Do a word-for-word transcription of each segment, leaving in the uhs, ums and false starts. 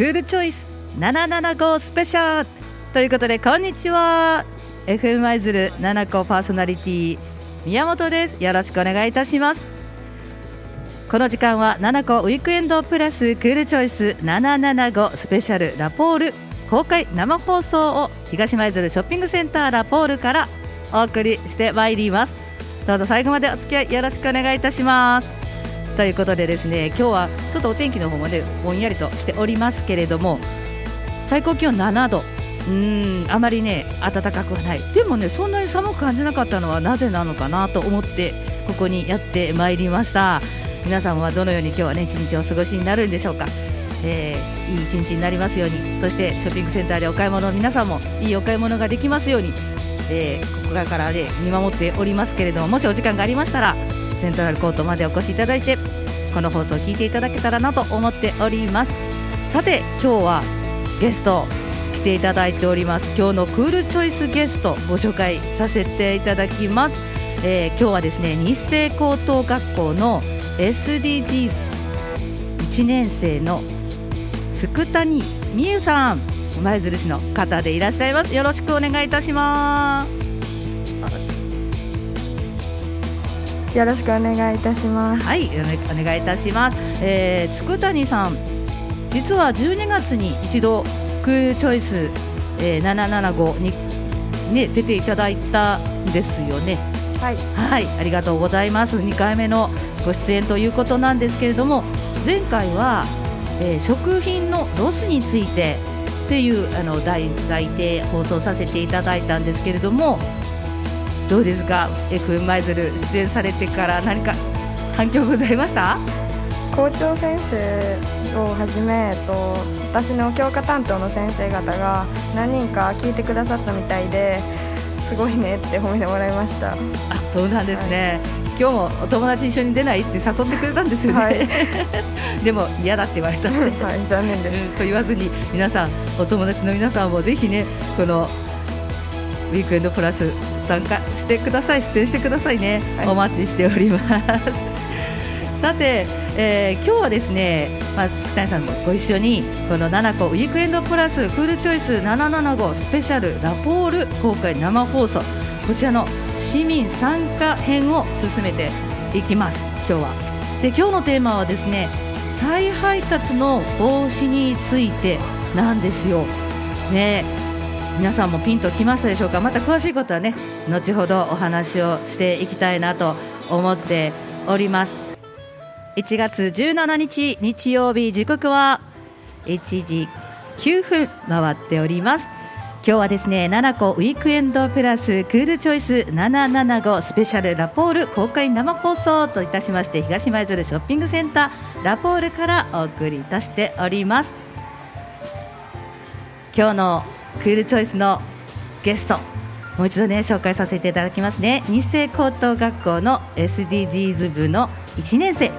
クールチョイスななななごスペシャルということで、こんにちは エフエム 舞鶴ななこパーソナリティ宮本です。よろしくお願いいたします。この時間はななこウィークエンドプラスクールチョイスななななごスペシャルラポール公開生放送を東舞鶴ショッピングセンターラポールからお送りしてまいります。どうぞ最後までお付き合いよろしくお願いいたします。ということでですね、今日はちょっとお天気の方もねぼんやりとしておりますけれども、最高気温ななど、うーんあまりね暖かくはない。でもねそんなに寒く感じなかったのはなぜなのかなと思ってここにやってまいりました。皆さんはどのように今日はね一日お過ごしになるんでしょうか。えー、いい一日になりますように、そしてショッピングセンターでお買い物皆さんもいいお買い物ができますように、えー、ここからね見守っておりますけれども、もしお時間がありましたらセントラルコートまでお越しいただいてこの放送を聞いていただけたらなと思っております。さて今日はゲスト来ていただいております。今日のクールチョイスゲストご紹介させていただきます。えー、今日はですね日生高等学校の エスディージーズいち 年生の宿谷美優さん、舞鶴市の方でいらっしゃいます。よろしくお願いいたします。よろしくお願いいたします。はい、お願いいたします。えー、宿谷さん、実はじゅうにがつに一度クールチョイス、えー、ななななごに、ね、出ていただいたんですよね。はい、はい、ありがとうございます。にかいめのご出演ということなんですけれども、前回は、えー、食品のロスについてっていうあの題で放送させていただいたんですけれども、どうですか エフエム 舞鶴出演されてから何か反響ございました？校長先生をはじめと私の教科担当の先生方が何人か聞いてくださったみたいで、すごいねって褒めてもらいました。あ、そうなんですね、はい、今日もお友達一緒に出ないって誘ってくれたんですよね、はい、でも嫌だって言われたので、はい、残念です、うん、と言わずに皆さんお友達の皆さんもぜひねこのウィークエンドプラス参加してください、出演してくださいね、はい、お待ちしておりますさて、えー、今日はですね、まあ、宿谷さんもご一緒にこのななこウィークエンドプラスクールチョイスななななごスペシャルラポール公開生放送、こちらの市民参加編を進めていきます。今日はで今日のテーマはですね、再配達の防止についてなんですよね。皆さんもピンときましたでしょうか。また詳しいことはね後ほどお話をしていきたいなと思っております。いちがつじゅうしちにち日曜日、時刻はいちじきゅうふん回っております。今日はですねななこウィークエンドプラスクールチョイスななななごスペシャルラポール公開生放送といたしまして、東舞鶴ショッピングセンターラポールからお送りいたしております。今日のクールチョイスのゲストもう一度ね紹介させていただきますね。日生高等学校の エスディージーズ 部のいちねん生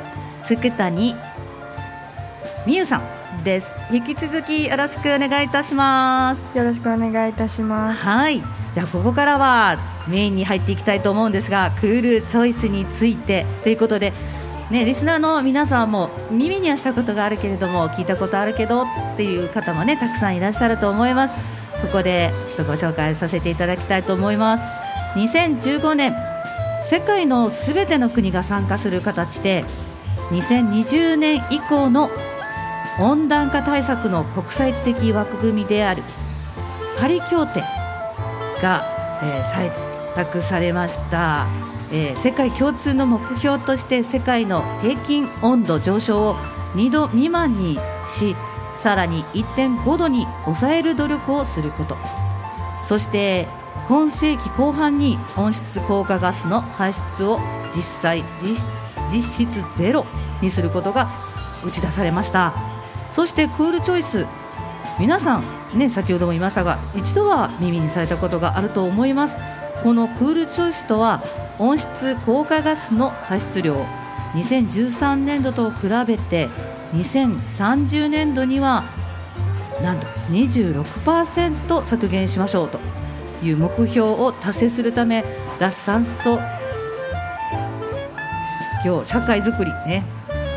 宿谷美優さんです。引き続きよろしくお願いいたします。よろしくお願いいたします。はい、じゃあここからはメインに入っていきたいと思うんですが、クールチョイスについてということでね、リスナーの皆さんも耳にはしたことがあるけれども聞いたことあるけどっていう方もねたくさんいらっしゃると思います。そこでちょっとご紹介させていただきたいと思います。にせんじゅうごねん世界のすべての国が参加する形で、にせんにじゅうねん以降の温暖化対策の国際的枠組みであるパリ協定が、えー、採択されました。えー、世界共通の目標として世界の平均温度上昇をにど未満にし、さらに いってんごどに抑える努力をすること、そして今世紀後半に温室効果ガスの排出を実際 実, 実質ゼロにすることが打ち出されました。そしてクールチョイス、皆さんね先ほども言いましたが一度は耳にされたことがあると思います。このクールチョイスとは温室効果ガスの排出量をにせんじゅうさんねんどと比べてにせんさんじゅうねんどにはなんと にじゅうろくパーセント 削減しましょうという目標を達成するため、脱炭素業社会づくりね、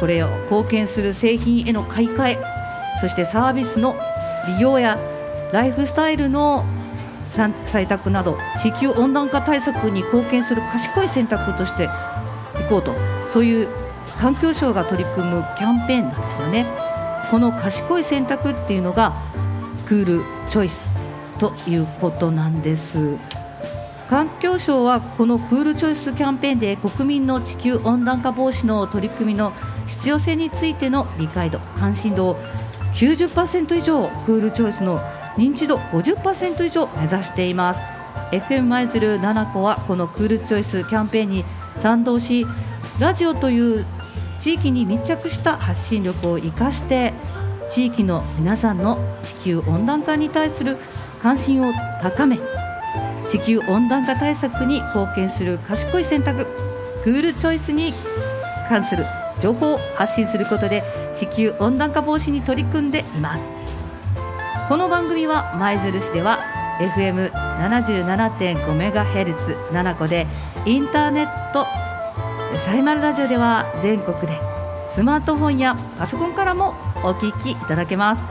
これを貢献する製品への買い替え、そしてサービスの利用やライフスタイルの採択など地球温暖化対策に貢献する賢い選択としていこうと、そういう環境省が取り組むキャンペーンなんですよね。この賢い選択っていうのがクールチョイスということなんです。環境省はこのクールチョイスキャンペーンで国民の地球温暖化防止の取り組みの必要性についての理解度関心度を きゅうじゅっパーセント 以上、クールチョイスの認知度 ごじゅっパーセント 以上目指しています。 エフエム 舞鶴ななこはこのクールチョイスキャンペーンに賛同し、ラジオという地域に密着した発信力を生かして地域の皆さんの地球温暖化に対する関心を高め、地球温暖化対策に貢献する賢い選択クールチョイスに関する情報を発信することで地球温暖化防止に取り組んでいます。この番組は舞鶴市では エフエムななじゅうななてんごメガヘルツ ななこで、インターネットサイマルラジオでは全国でスマートフォンやパソコンからもお聞きいただけます。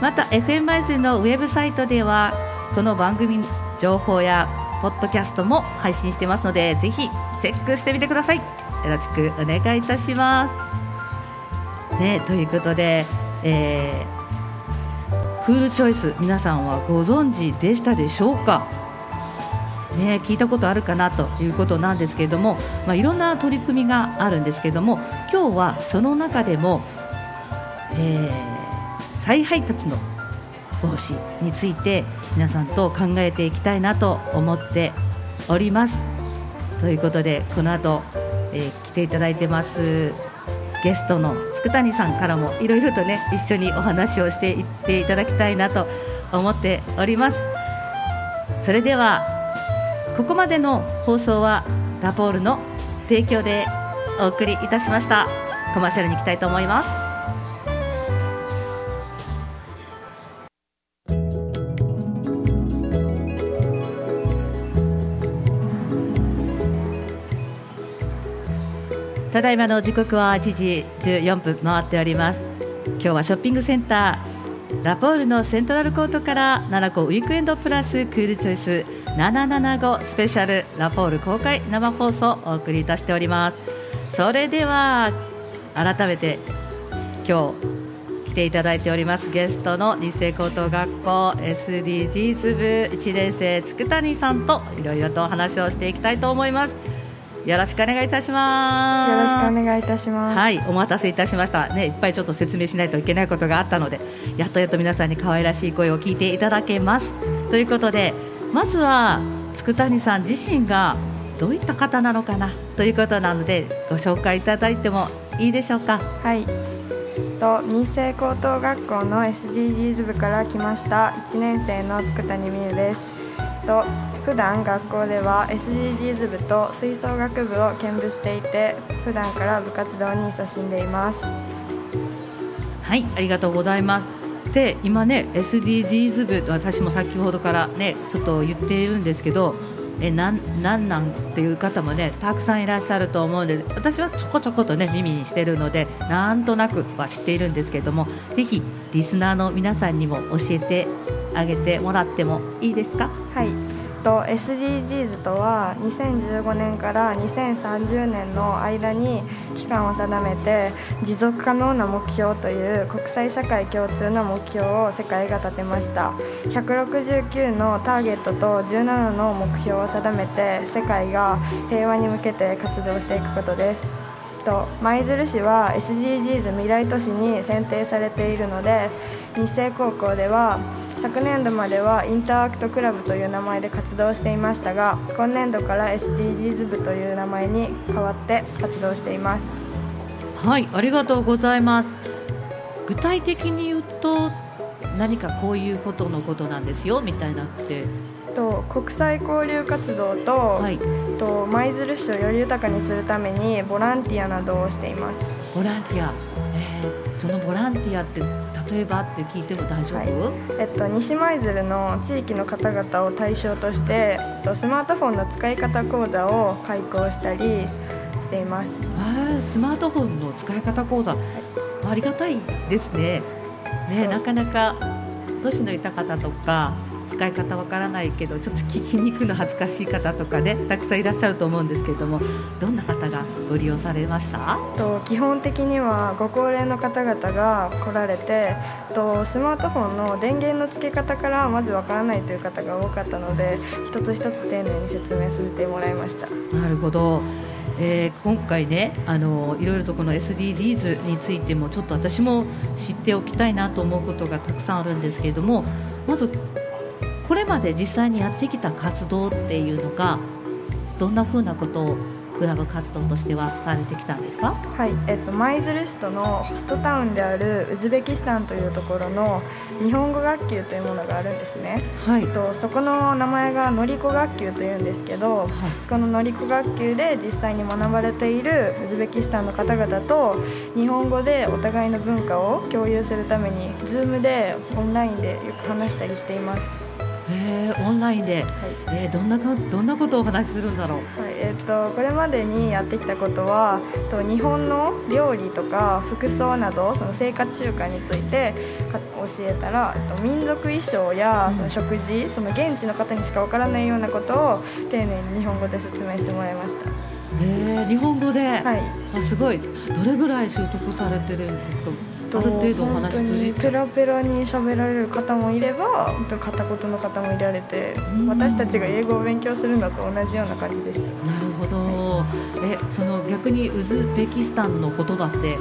また エフエム 舞鶴のウェブサイトではこの番組情報やポッドキャストも配信してますので、ぜひチェックしてみてください。よろしくお願いいたします、ね、ということで、えークールチョイス、皆さんはご存知でしたでしょうか、ね、聞いたことあるかなということなんですけれども、まあ、いろんな取り組みがあるんですけれども、今日はその中でも、えー、再配達の防止について皆さんと考えていきたいなと思っております。ということでこの後、えー、来ていただいてますゲストの福谷さんからもいろいろとね、一緒にお話をしていっていただきたいなと思っております。それではここまでの放送はラポールの提供でお送りいたしました。コマーシャルに行きたいと思います。ただいまの時刻はいちじじゅうよんぷん回っております。今日はショッピングセンターラポールのセントラルコートからななこウィークエンドプラスクールチョイスななななごスペシャルラポール公開生放送をお送りいたしております。それでは改めて今日来ていただいておりますゲストの日生高等学校 エスディージーズ 部いちねんせいつくたにさんといろいろとお話をしていきたいと思います。よろしくお願いいたします。よろしくお願いいたします。はい、お待たせいたしました、ね、いっぱいちょっと説明しないといけないことがあったので、やっとやっと皆さんに可愛らしい声を聞いていただけますということで、まずは佃谷さん自身がどういった方なのかなということなのでご紹介いただいてもいいでしょうか。はい、と日生高等学校の エスディージーズ 部から来ましたいちねんせいの佃谷美優です。と普段学校では エスディージーズ 部と吹奏楽部を兼部していて、普段から部活動に勤しんでいます。はい、ありがとうございます。で、今ね エスディージーズ 部、私も先ほどからねちょっと言っているんですけど、えな ん, なんなんっていう方もねたくさんいらっしゃると思うので、私はちょこちょことね耳にしてるのでなんとなくは知っているんですけども、ぜひリスナーの皆さんにも教えてあげてもらってもいいですか。はい、と エスディージーズ とはにせんじゅうごねんからにせんさんじゅうねんの間に期間を定めて、持続可能な目標という国際社会共通の目標を世界が立てました。ひゃくろくじゅうきゅうのターゲットとじゅうななの目標を定めて、世界が平和に向けて活動していくことです。舞鶴市は エスディージーズ 未来都市に選定されているので、日生高校では昨年度まではインターアクトクラブという名前で活動していましたが、今年度から エスディージーズ 部という名前に変わって活動しています。はい、ありがとうございます。具体的に言うと何かこういうことのことなんですよみたいなってと国際交流活動と、はい、と舞鶴市をより豊かにするためにボランティアなどをしています。ボランティア、えー、そのボランティアって例えばって聞いても大丈夫？はい、えっと、西舞鶴の地域の方々を対象として、えっと、スマートフォンの使い方講座を開講したりしています。あ、スマートフォンの使い方講座、ありがたいですね。ね、なかなか都市の豊かさとか使い方わからないけどちょっと聞きに行くの恥ずかしい方とかね、たくさんいらっしゃると思うんですけれども、どんな方がご利用されました？と基本的にはご高齢の方々が来られて、とスマートフォンの電源の付け方からまずわからないという方が多かったので、一つ一つ丁寧に説明させてもらいました。なるほど。えー、今回ね、あのいろいろとこの エスディージーズ についてもちょっと私も知っておきたいなと思うことがたくさんあるんですけれども、まずこれまで実際にやってきた活動っていうのがどんなふうなことをクラブ活動としてはされてきたんですか？はい、えっと、舞鶴市とのホストタウンであるウズベキスタンというところの日本語学級というものがあるんですね、はい、とそこの名前がのりこ学級というんですけど、はい、そこののりこ学級で実際に学ばれているウズベキスタンの方々と日本語でお互いの文化を共有するために Zoom でオンラインでよく話したりしています。えー、オンラインで、はい、えー、どんなか、どんなことをお話しするんだろう。はい、えー、とこれまでにやってきたことはと日本の料理とか服装などその生活習慣について教えたら、と民族衣装やその食事、その現地の方にしかわからないようなことを丁寧に日本語で説明してもらいました。えー、日本語で、はい、あ、すごい。どれぐらい習得されてるんですか？ある程度お話通じてペラペラに喋られる方もいれば片言の方もいられて、私たちが英語を勉強するのと同じような感じでした。なるほど。え、その逆にウズベキスタンの言葉って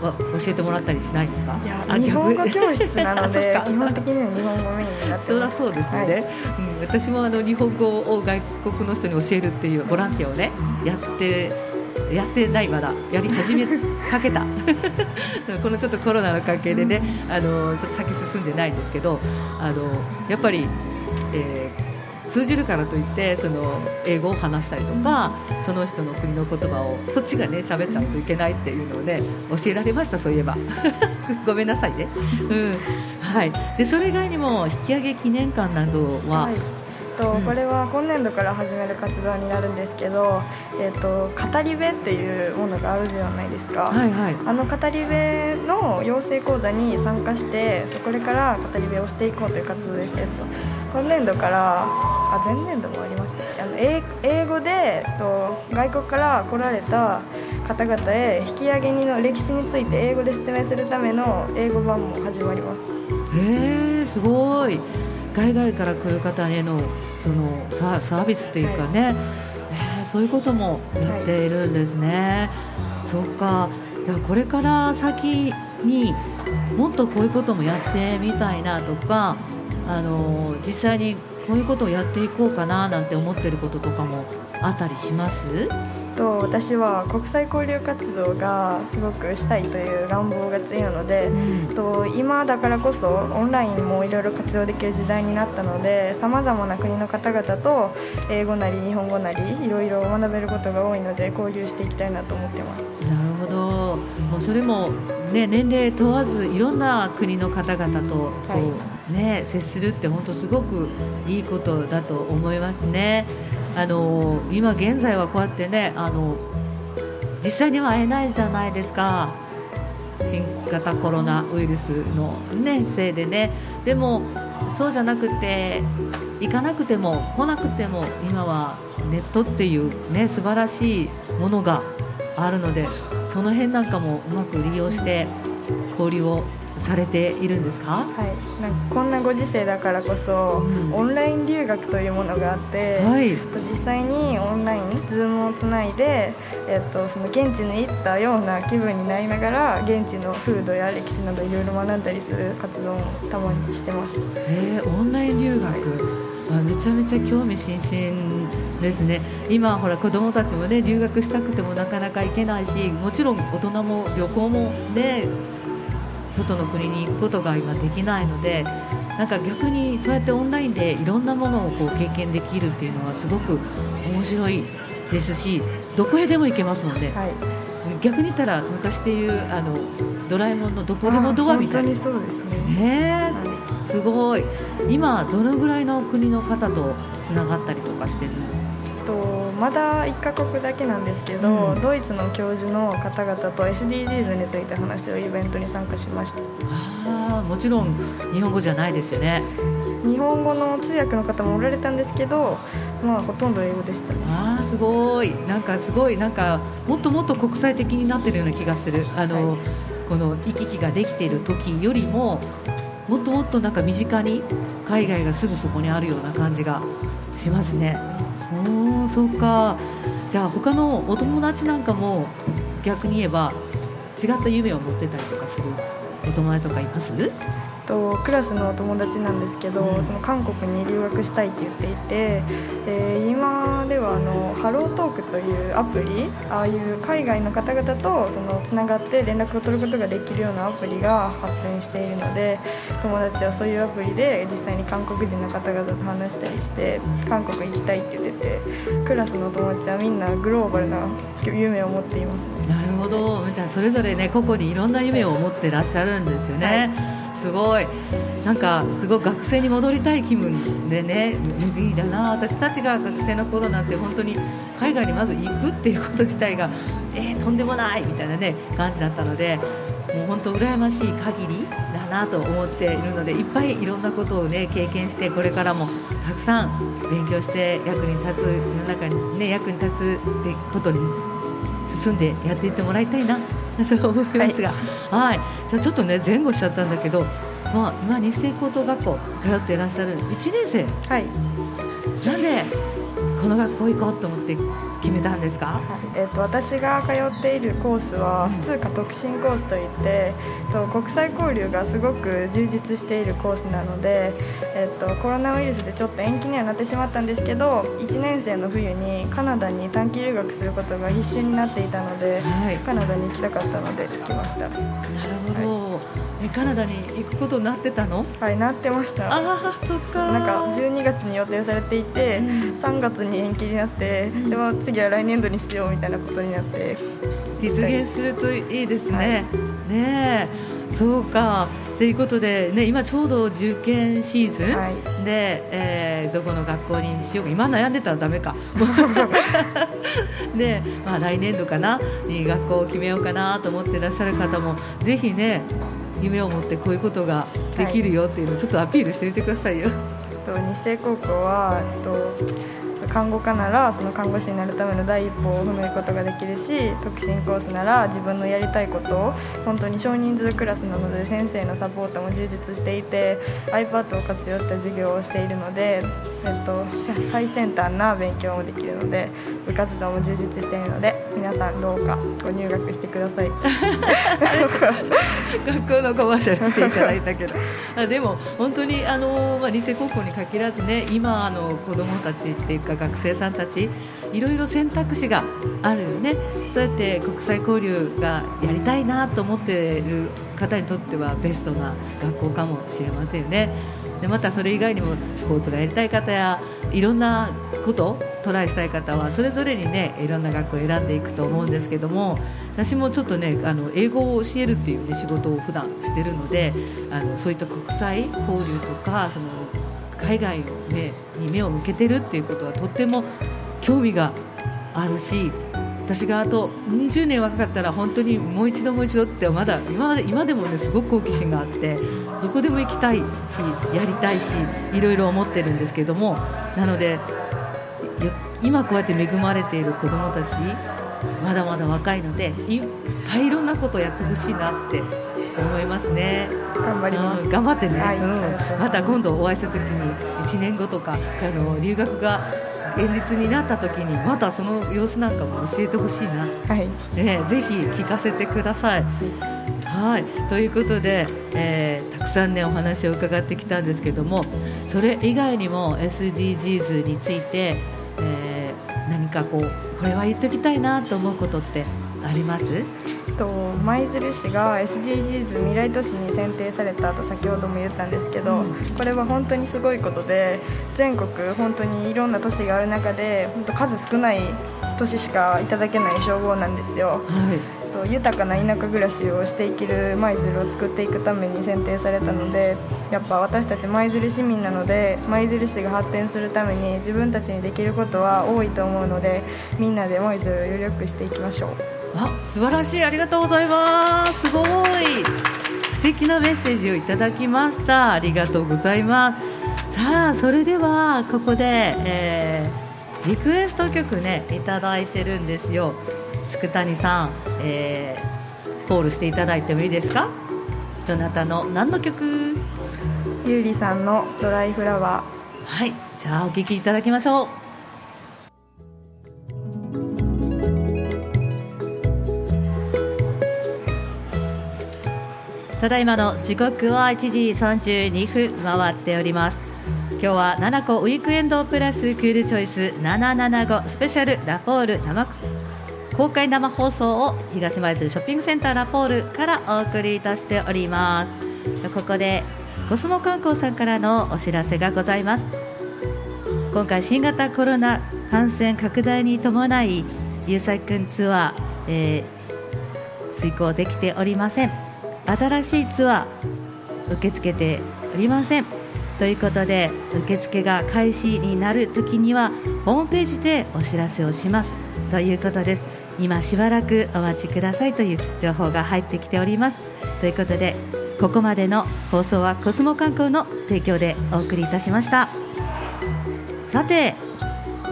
教えてもらったりしないですか？いや、日本語教室なので基本的には日本語メインになってます。そりゃそうですよね、はい、うん、私もあの日本語を外国の人に教えるっていうボランティアをね、やってやってないまだやり始めかけたこのちょっとコロナの関係でね、あのちょっと先進んでないんですけど、あのやっぱり、えー、通じるからといってその英語を話したりとか、その人の国の言葉をこっちがね喋っちゃうといけないっていうのをね教えられました。そういえばごめんなさいね、うん、はい、でそれ以外にも引き上げ記念館などは、はい、とこれは今年度から始める活動になるんですけど、えー、と語り部っていうものがあるじゃないですか、はいはい、あの語り部の養成講座に参加してこれから語り部をしていこうという活動です。えっと、今年度から、あ、前年度もありました。あの英語でと外国から来られた方々へ引き上げ人の歴史について英語で説明するための英語版も始まります。へえ、すごい。海外から来る方へのそのサービスというかね、はい、えー、そういうこともやっているんですね、はい、そうか。だからこれから先にもっとこういうこともやってみたいなとか、あの実際にこういうことをやっていこうかななんて思ってることとかもあったりします？と私は国際交流活動がすごくしたいという願望が強いので、うん、と今だからこそオンラインもいろいろ活用できる時代になったので、さまざまな国の方々と英語なり日本語なりいろいろ学べることが多いので交流していきたいなと思ってます。なるほど。もうそれも、ね、年齢問わずいろんな国の方々とこう、はいね、接するって本当すごくいいことだと思いますね。あの今現在はこうやってね、あの実際には会えないじゃないですか、新型コロナウイルスの、ね、せいでね。でもそうじゃなくて行かなくても来なくても今はネットっていう、ね、素晴らしいものがあるので、その辺なんかもうまく利用して交流をされているんですか？はい、なんかこんなご時世だからこそ、うん、オンライン留学というものがあって、はい、実際にオンライン Zoom をつないで、えっと、その現地に行ったような気分になりながら現地の風土や歴史などいろいろ学んだりする活動もたまにしてます。へー、オンライン留学、めちゃめちゃ興味津々ですね。今ほら子どもたちもね留学したくてもなかなか行けないし、もちろん大人も旅行もね外の国に行くことが今できないので、なんか逆にそうやってオンラインでいろんなものをこう経験できるっていうのはすごく面白いですし、どこへでも行けますので、はい、逆に言ったら昔でいうあのドラえもんのどこでもドアみたいな、本当にそうですね、ねえ、はい、すごい。今どのぐらいの国の方とつながったりとかしてるんですか？とまだいっかこくだけなんですけど、うん、ドイツの教授の方々と エスディージーズ について話しているイベントに参加しました。あ、もちろん日本語じゃないですよね。日本語の通訳の方もおられたんですけど、まあ、ほとんど英語でしたね。あー、すごい。なんかすごい、なんかもっともっと国際的になってるような気がする。あの、はい、この行き来ができている時よりももっともっとなんか身近に海外がすぐそこにあるような感じがしますね。お、そうか。じゃあ他のお友達なんかも逆に言えば違った夢を持ってたりとかするお友達とかいます？とクラスのお友達なんですけど、うん、その韓国に留学したいって言っていて、えー、今ではあのハロートークというアプリ、ああいう海外の方々とそのつながって連絡を取ることができるようなアプリが発展しているので、友達はそういうアプリで実際に韓国人の方々と話したりして、韓国行きたいって言ってて、クラスのお友達はみんなグローバルな夢を持っています。なるほど。それぞれね、個々にいろんな夢を持ってらっしゃるんですよね、はい。すごい、なんかすごい学生に戻りたい気分でね、いいだな。私たちが学生の頃なんて本当に海外にまず行くっていうこと自体が、えー、とんでもないみたいな、ね、感じだったので、もう本当羨ましい限りだなと思っているので、いっぱいいろんなことを、ね、経験して、これからもたくさん勉強して役に立つ、世の中に、ね、役に立つことに進んでやっていってもらいたいなと思いますが、はい、はい、じゃあちょっとね前後しちゃったんだけど、まあ、今日清高等学校通っていらっしゃるいちねんせい、はい、なんでこの学校行こうと思って決めたんですか？はい、えー、と私が通っているコースは普通科特進コースといって、と国際交流がすごく充実しているコースなので、えー、とコロナウイルスでちょっと延期にはなってしまったんですけど、いちねんせいの冬にカナダに短期留学することが必修になっていたので、はい、カナダに行きたかったので来ました。なるほど、はい。カナダに行くことになってたの？はい、なってました。あ、そっか。なんかじゅうにがつに予定されていて、うん、さんがつに延期になって、うん、でも次は来年度にしようみたいなことになって、実現するといいですね、はい、ねえ、そうか。ということで、ね、今ちょうど受験シーズンで、はい、えー、どこの学校にしようか今悩んでたらダメかで、まあ、来年度かなに学校を決めようかなと思っていらっしゃる方もぜひね、夢を持ってこういうことができるよっていうのをちょっとアピールしてみてくださいよ。はい、日清高校は、えっと、看護科ならその看護師になるための第一歩を踏めることができるし、特進コースなら自分のやりたいことを、本当に少人数クラスなので先生のサポートも充実していて、 iPad を活用した授業をしているので、えっと、最先端な勉強もできるので、部活動も充実しているので、皆さんどうかご入学してください学校のコマーシャルしていただいたけどでも本当にあの、まあ、日清高校に限らずね、今あの子どもたちっていうか学生さんたちいろいろ選択肢があるよね。そうやって国際交流がやりたいなと思っている方にとってはベストな学校かもしれませんよね。でまたそれ以外にもスポーツがやりたい方やいろんなことをトライしたい方はそれぞれにね、いろんな学校を選んでいくと思うんですけども、私もちょっとねあの英語を教えるっていう、ね、仕事を普段してるので、あのそういった国際交流とかその海外を、ね、に目を向けてるっていうことはとっても興味があるし、私があとじゅうねん若かったら本当にもう一度もう一度ってまだ 今, 今でもねすごく好奇心があって、どこでも行きたいしやりたいしいろいろ思ってるんですけども、なので今こうやって恵まれている子どもたちまだまだ若いので、いっぱいいろんなことをやってほしいなって思いますね。頑張ります、うん、頑張ってね、はい、うん、また今度お会いした時にいちねんごとかあの留学が現実になった時にまたその様子なんかも教えてほしいな、はいね、ぜひ聞かせてください、はい。ということで、えー、たくさんねお話を伺ってきたんですけども、それ以外にも エスディージーズ について、えー、何かこうこれは言っときたいなと思うことってあります？舞鶴市が エスディージーズ 未来都市に選定されたと先ほども言ったんですけど、うん、これは本当にすごいことで、全国本当にいろんな都市がある中で本当数少ない都市しかいただけない称号なんですよ、はい。と豊かな田舎暮らしをしていける舞鶴を作っていくために選定されたので、やっぱ私たち舞鶴市民なので、舞鶴市が発展するために自分たちにできることは多いと思うので、みんなで舞鶴をより良くしていきましょう。あ、素晴らしい、ありがとうございます。すごい素敵なメッセージをいただきました。ありがとうございます。さあ、それではここで、えー、リクエスト曲ね、いただいてるんですよ。福谷さん、えー、コールしていただいてもいいですか？どなたの何の曲？ゆうりさんのドライフラワー。はい、じゃあお聴きいただきましょう。ただいまの時刻はいちじさんじゅうにふん回っております。今日はナナコウィークエンドプラスクールチョイスななななごスペシャルラポール生公開生放送を東舞鶴ショッピングセンターラポールからお送りいたしております。ここでコスモ観光さんからのお知らせがございます。今回新型コロナ感染拡大に伴いゆうさくんツアー、えー、遂行できておりません。新しいツアー受け付けておりませんということで、受付が開始になるときにはホームページでお知らせをしますということです。今しばらくお待ちくださいという情報が入ってきておりますということで、ここまでの放送はコスモ観光の提供でお送りいたしました。さて、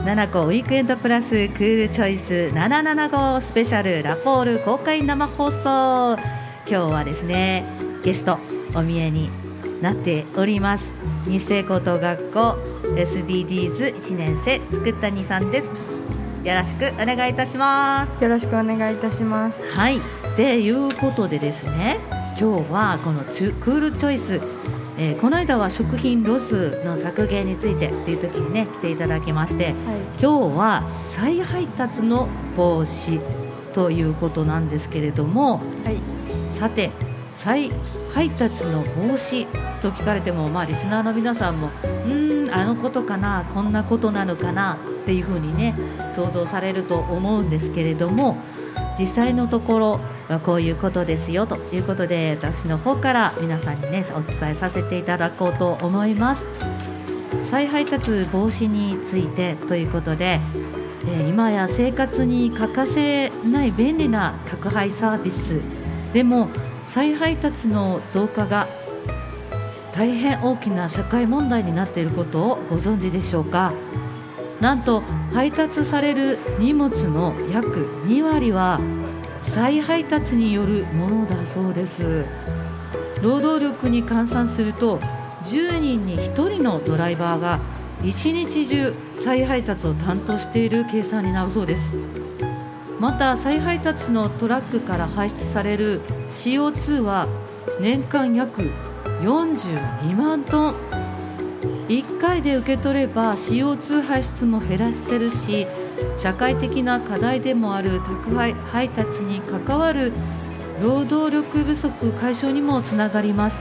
ナナコウィークエンドプラスクールチョイスななななごスペシャルラポール公開生放送、今日はですねゲストお見えになっております。日生高等学校 エスディージーズいち 年生福谷さんです。よろしくお願いいたします。よろしくお願いいたします。はい、でいうことでですね、今日はこのクールチョイス、えー、この間は食品ロスの削減についてっていう時にね来ていただきまして、はい、今日は再配達の防止ということなんですけれども、はい、さて再配達の防止と聞かれても、まあ、リスナーの皆さんもうーんあのことかな、こんなことなのかなっていうふうにね想像されると思うんですけれども、実際のところはこういうことですよということで、私の方から皆さんにねお伝えさせていただこうと思います。再配達防止についてということで、え今や生活に欠かせない便利な宅配サービスでも再配達の増加が大変大きな社会問題になっていることをご存知でしょうか。なんと配達される荷物の約にわりは再配達によるものだそうです。労働力に換算するとじゅうにんにひとりのドライバーがいちにち中再配達を担当している計算になるそうです。また再配達のトラックから排出される シーオーツー は年間約よんじゅうにまんトン、いっかいで受け取れば シーオーツー 排出も減らせるし、社会的な課題でもある宅配配達に関わる労働力不足解消にもつながります。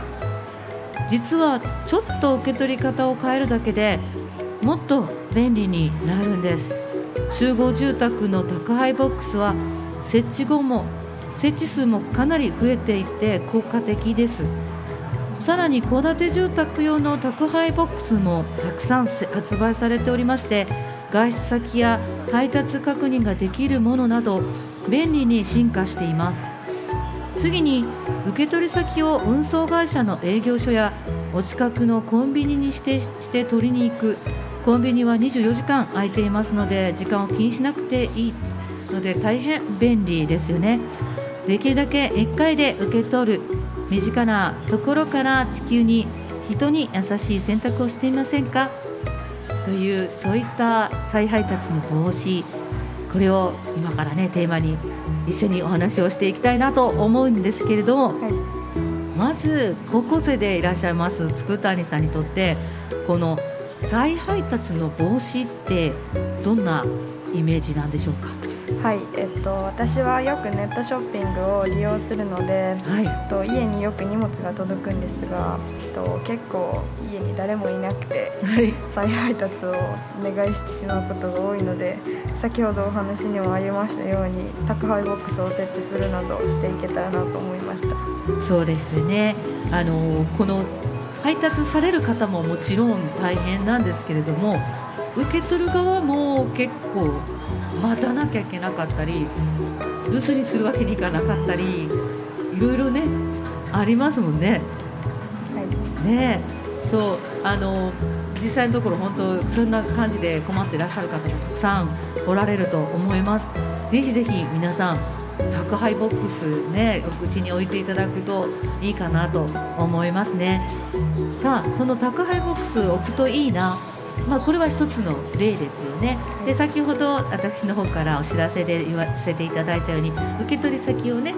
実はちょっと受け取り方を変えるだけでもっと便利になるんです。集合住宅の宅配ボックスは設置後も設置数もかなり増えていて効果的です。さらに戸建て住宅用の宅配ボックスもたくさん発売されておりまして、外出先や配達確認ができるものなど便利に進化しています。次に受け取り先を運送会社の営業所やお近くのコンビニに指定して取りに行く、コンビニはにじゅうよじかん空いていますので時間を気にしなくていいので大変便利ですよね。できるだけいっかいで受け取る、身近なところから地球に人に優しい選択をしていませんかという、そういった再配達の防止、これを今からねテーマに一緒にお話をしていきたいなと思うんですけれども、はい、まず高校生でいらっしゃいます福谷さんにとってこの再配達の防止ってどんなイメージなんでしょうか？はい、えっと、私はよくネットショッピングを利用するので、はい、えっと、家によく荷物が届くんですが、えっと、と結構家に誰もいなくて、はい、再配達をお願いしてしまうことが多いので、先ほどお話にもありましたように宅配ボックスを設置するなどしていけたらなと思いました。そうですね、あのこの配達される方ももちろん大変なんですけれども、受け取る側も結構待たなきゃいけなかったり、留守にするわけにいかなかったり、いろいろねありますもんね。はい、ねえ、そう、あの実際のところ本当そんな感じで困ってらっしゃる方もたくさんおられると思います。ぜひぜひ皆さん宅配ボックスね、お家に置いていただくといいかなと思いますね。さあ、その宅配ボックス置くといいな。まあ、これは一つの例ですよね。で、先ほど私の方からお知らせで言わせていただいたように、受け取り先をね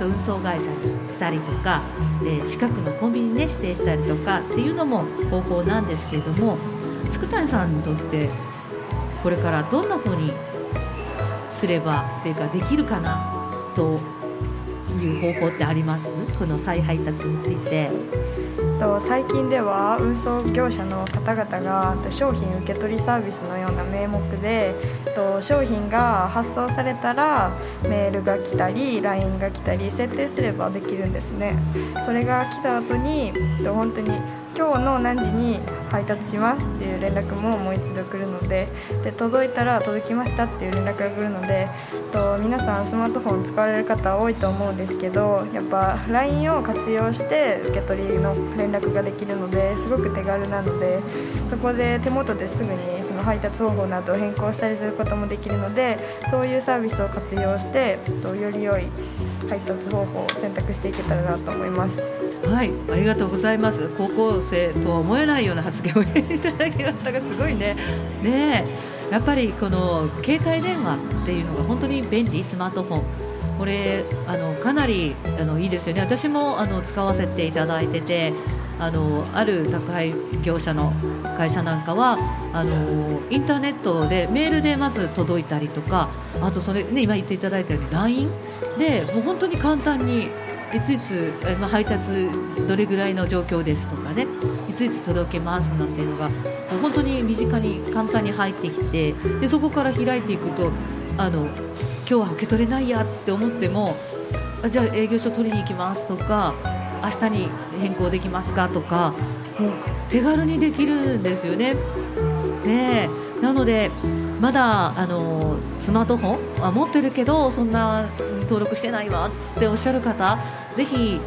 運送会社にしたりとか、え近くのコンビニに、ね、指定したりとかっていうのも方法なんですけれども、筑谷さんにとってこれからどんな風にすればっていうかできるかなという方法ってあります？この再配達について。最近では運送業者の方々が商品受け取りサービスのような名目で商品が発送されたらメールが来たり ライン が来たり設定すればできるんですね。それが来た後に本当に今日の何時に配達しますっていう連絡ももう一度来るの で, で届いたら届きましたっていう連絡が来るので、と皆さんスマートフォン使われる方多いと思うんですけど、やっぱ ライン を活用して受け取りの連絡ができるのですごく手軽なので、そこで手元ですぐにその配達方法などを変更したりすることもできるので、そういうサービスを活用してとより良い配達方法を選択していけたらなと思います。はい、ありがとうございます。高校生とは思えないような発言をいただきましたが、すごいね。ねえ、やっぱりこの携帯電話っていうのが本当に便利、スマートフォン、これあのかなりあのいいですよね。私もあの使わせていただいてて、あのある宅配業者の会社なんかはあのインターネットでメールでまず届いたりとか、あとそれ、ね、今言っていただいたように ライン でもう本当に簡単にいついつ配達どれぐらいの状況ですとかね、いついつ届けますなんていうのが本当に身近に簡単に入ってきて、でそこから開いていくと、あの今日は受け取れないやって思っても、じゃあ営業所取りに行きますとか、明日に変更できますかとか、もう手軽にできるんですよね。ねえ、なのでまだあのスマートフォンは持ってるけどそんな登録してないわっておっしゃる方、ぜひ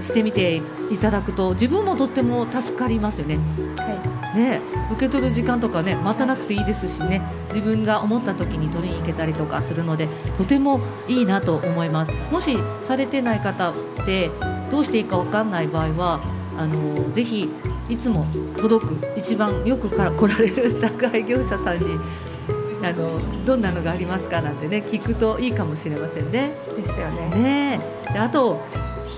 してみていただくと自分もとっても助かりますよね。はい、ね、受け取る時間とかね待たなくていいですしね、自分が思った時に取りに行けたりとかするので、とてもいいなと思います。もしされてない方ってどうしていいか分かんない場合は、あのぜひいつも届く一番よくから来られる宅配業者さんにあのどんなのがありますかなんてね聞くといいかもしれませんね。ですよね。ねえ、あと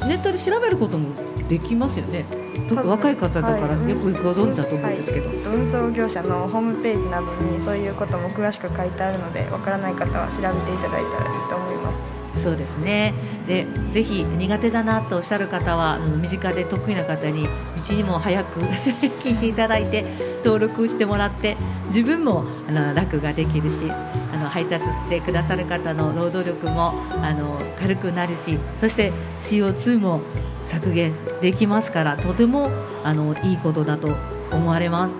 ネットで調べることもできますよね。特に若い方だからよくご存知だと思うんですけど、はい、運送業者のホームページなどにそういうことも詳しく書いてあるので、わからない方は調べていただいたらいいと思います。そうですね。で、ぜひ苦手だなとおっしゃる方は身近で得意な方に道にも早く聞いていただいて登録してもらって、自分もあの楽ができるし、あの配達してくださる方の労働力もあの軽くなるし、そして シーオーツー も削減できますから、とてもあのいいことだと思われます。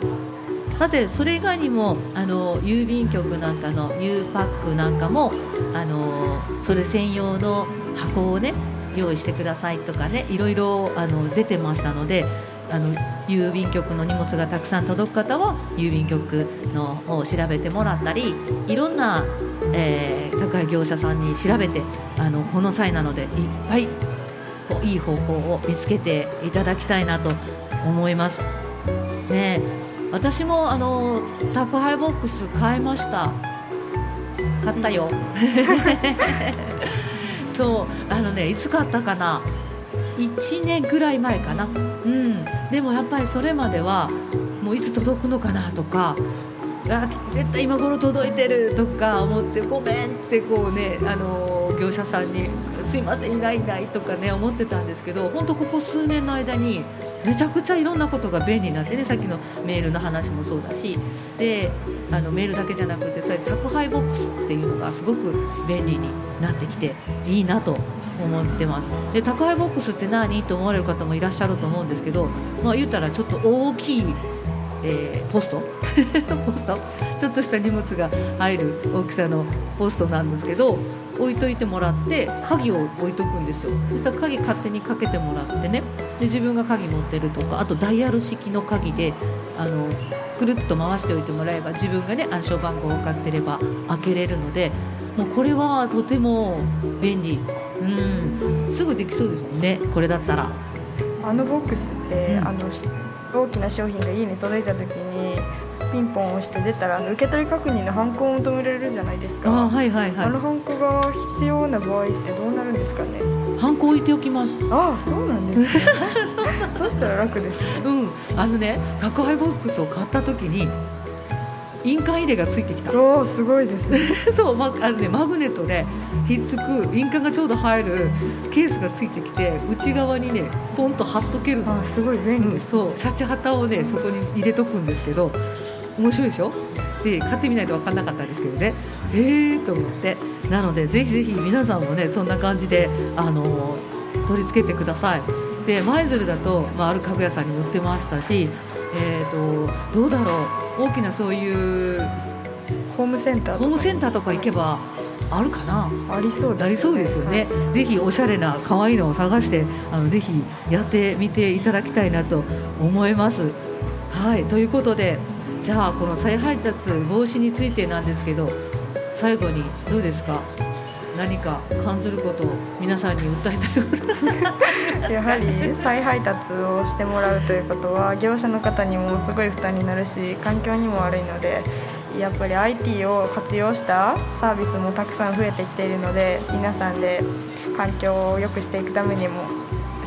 さて、それ以外にもあの郵便局なんかのゆうパックなんかもあのそれ専用の箱をね用意してくださいとかね、いろいろあの出てましたので、あの郵便局の荷物がたくさん届く方は郵便局のを調べてもらったり、いろんな、えー、宅配業者さんに調べて、あのこの際なのでいっぱいいい方法を見つけていただきたいなと思います、ね、え私もあの宅配ボックス買いました。買ったよそうあのね、いつ買ったかな、いちねんぐらい前かな、うん、でもやっぱりそれまではもういつ届くのかなとか、あ絶対今頃届いてるとか思って、ごめんってこうね、あのー、業者さんにすいませんいないいないとかね思ってたんですけど、本当ここ数年の間にめちゃくちゃいろんなことが便利になってね、さっきのメールの話もそうだし、であのメールだけじゃなくて、それ宅配ボックスっていうのがすごく便利になってきていいなと思ってます。で宅配ボックスって何と思われる方もいらっしゃると思うんですけど、まあ、言ったらちょっと大きい、えー、ポストポストちょっとした荷物が入る大きさのポストなんですけど、置いといてもらって鍵を置いとくんですよ。そしたら鍵勝手にかけてもらってね、で自分が鍵持ってるとか、あとダイヤル式の鍵であのくるっと回しておいてもらえば、自分がね暗証番号を分かってれば開けれるので、もうこれはとても便利、うん、すぐできそうですもんね、これだったら。あのボックスって、うん、あの大きな商品が家に届いた時にピンポン押して出たら、あの受け取り確認のハンコを求められるじゃないですか。 あ、はいはいはい、あのハンコが必要な場合ってどうなるんですかね。ハンコ置いておきます。ああ、そうなんですねそうしたら楽ですね、うん、あのね、宅配ボックスを買った時に印鑑入れがついてきた。おー、すごいですねそう、まあのね、マグネットでひっつく印鑑がちょうど入るケースがついてきて、内側にねポンと貼っとけるの。あ、すごい便利です、うん、そうシャチハタをねそこに入れとくんですけど、面白いでしょ。で買ってみないと分からなかったんですけどね、えーと思って。なのでぜひぜひ皆さんもねそんな感じで、あのー、取り付けてください。で舞鶴だと、まあ、ある家具屋さんに売ってましたし、えー、とどうだろう、大きなそういうホームセンターとか、ホームセンターとか行けばあるかな。ありそうですよね。ありそうですよね、はい、ぜひおしゃれな可愛いのを探して、あのぜひやってみていただきたいなと思います、はい、ということで、じゃあこの再配達防止についてなんですけど、最後にどうですか、何か感じることを皆さんに訴えたいことやはり再配達をしてもらうということは業者の方にもすごい負担になるし、環境にも悪いので、やっぱり アイティー を活用したサービスもたくさん増えてきているので、皆さんで環境を良くしていくためにも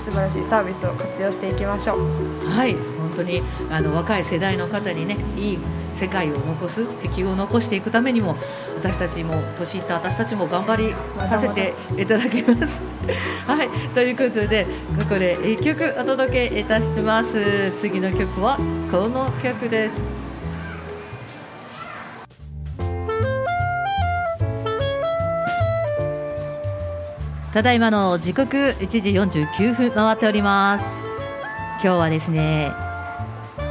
素晴らしいサービスを活用していきましょう。はい、本当にあの若い世代の方にね、いい世界を残す、地球を残していくためにも、私たちも年いった私たちも頑張りさせていただきますはい、ということでここでいっきょくお届けいたします。次の曲はこの曲です。ただいまの時刻いちじよんじゅうきゅうふん回っております。今日はですね、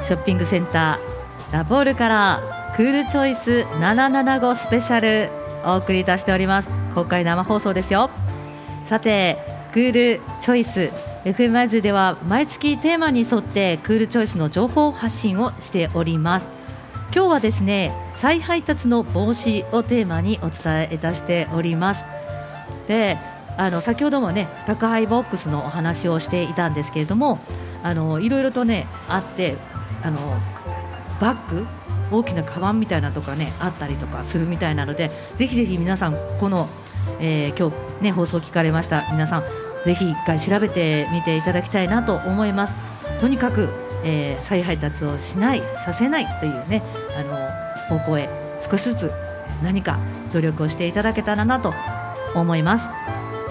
ショッピングセンターラボールからクールチョイスななななごスペシャルお送りいたしております。公開生放送ですよ。さてクールチョイス エフエム 舞鶴では毎月テーマに沿ってクールチョイスの情報発信をしております。今日はですね、再配達の防止をテーマにお伝えいたしております。であの先ほどもね宅配ボックスのお話をしていたんですけれども、あのいろいろとねあって、あのバッグ、大きなカバンみたいなとかねあったりとかするみたいなので、ぜひぜひ皆さんこの、えー、今日ね放送聞かれました皆さん、ぜひ一回調べてみていただきたいなと思います。とにかく、えー、再配達をしないさせないというね、あの方向へ少しずつ何か努力をしていただけたらなと思います。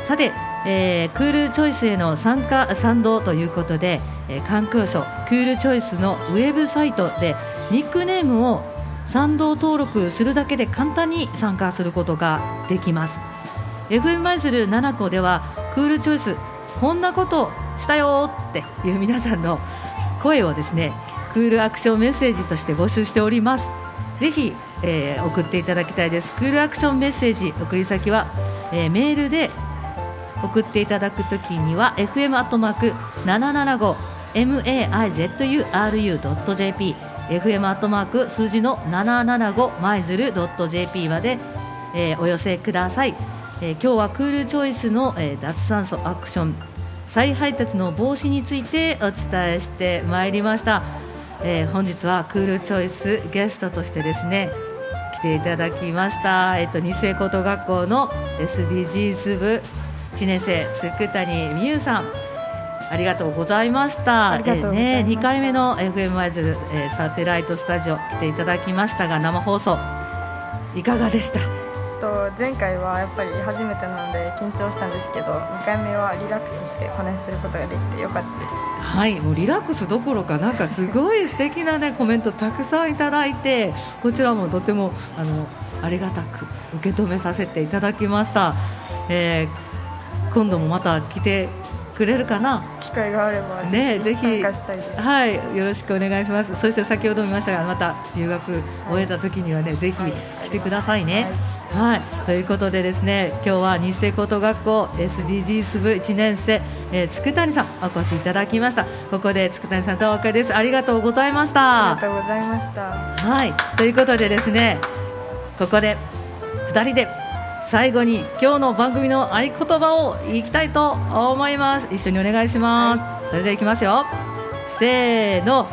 さて、えー、クールチョイスへの参加賛同ということで、えー、環境省クールチョイスのウェブサイトでニックネームを賛同登録するだけで簡単に参加することができます。 エフエム 舞鶴ななこではクールチョイスこんなことしたよっていう皆さんの声をですね、クールアクションメッセージとして募集しております。ぜひ、えー、送っていただきたいです。クールアクションメッセージ送り先は、えー、メールで送っていただくときには エフエム ななななご マイズル ドット ジェーピーfm アットマーク数字の ななななご マイズル ドット ジェーピー まで、えー、お寄せください、えー、今日はクールチョイスの、えー、脱炭素アクション再配達の防止についてお伝えしてまいりました、えー、本日はクールチョイスゲストとしてですね来ていただきました、えー、と日生高等学校の エスディージーズ 部いちねん生福谷美優さん、ありがとうございました。ね、にかいめの エフエム 舞鶴、えー、サテライトスタジオ来ていただきましたが、生放送いかがでした。と前回はやっぱり初めてなので緊張したんですけど、にかいめはリラックスしてお話しすることができてよかったです。はい、もうリラックスどころかなんかすごい素敵なねコメントたくさんいただいて、こちらもとてもあのありがたく受け止めさせていただきました。えー、今度もまた来てくれるかな、機会があればね、ぜひ参加したいです、はい、よろしくお願いします。そして先ほども言いましたが、また留学終えた時にはね、はい、ぜひ来てくださいね、はいはい、ということでですね、今日は日生高等学校 エスディージーズ 部いちねん生、えー、佃谷さんお越しいただきました。ここで佃谷さんとお別れです。ありがとうございました。ありがとうございました、はい、ということでですね、ここでふたりで最後に今日の番組の合言葉を言いきたいと思います。一緒にお願いします、はい、それでいきますよ。せーの、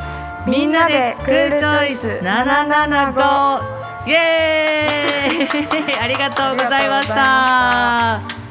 みんなでクールチョイスななななご、イエーイありがとうございました。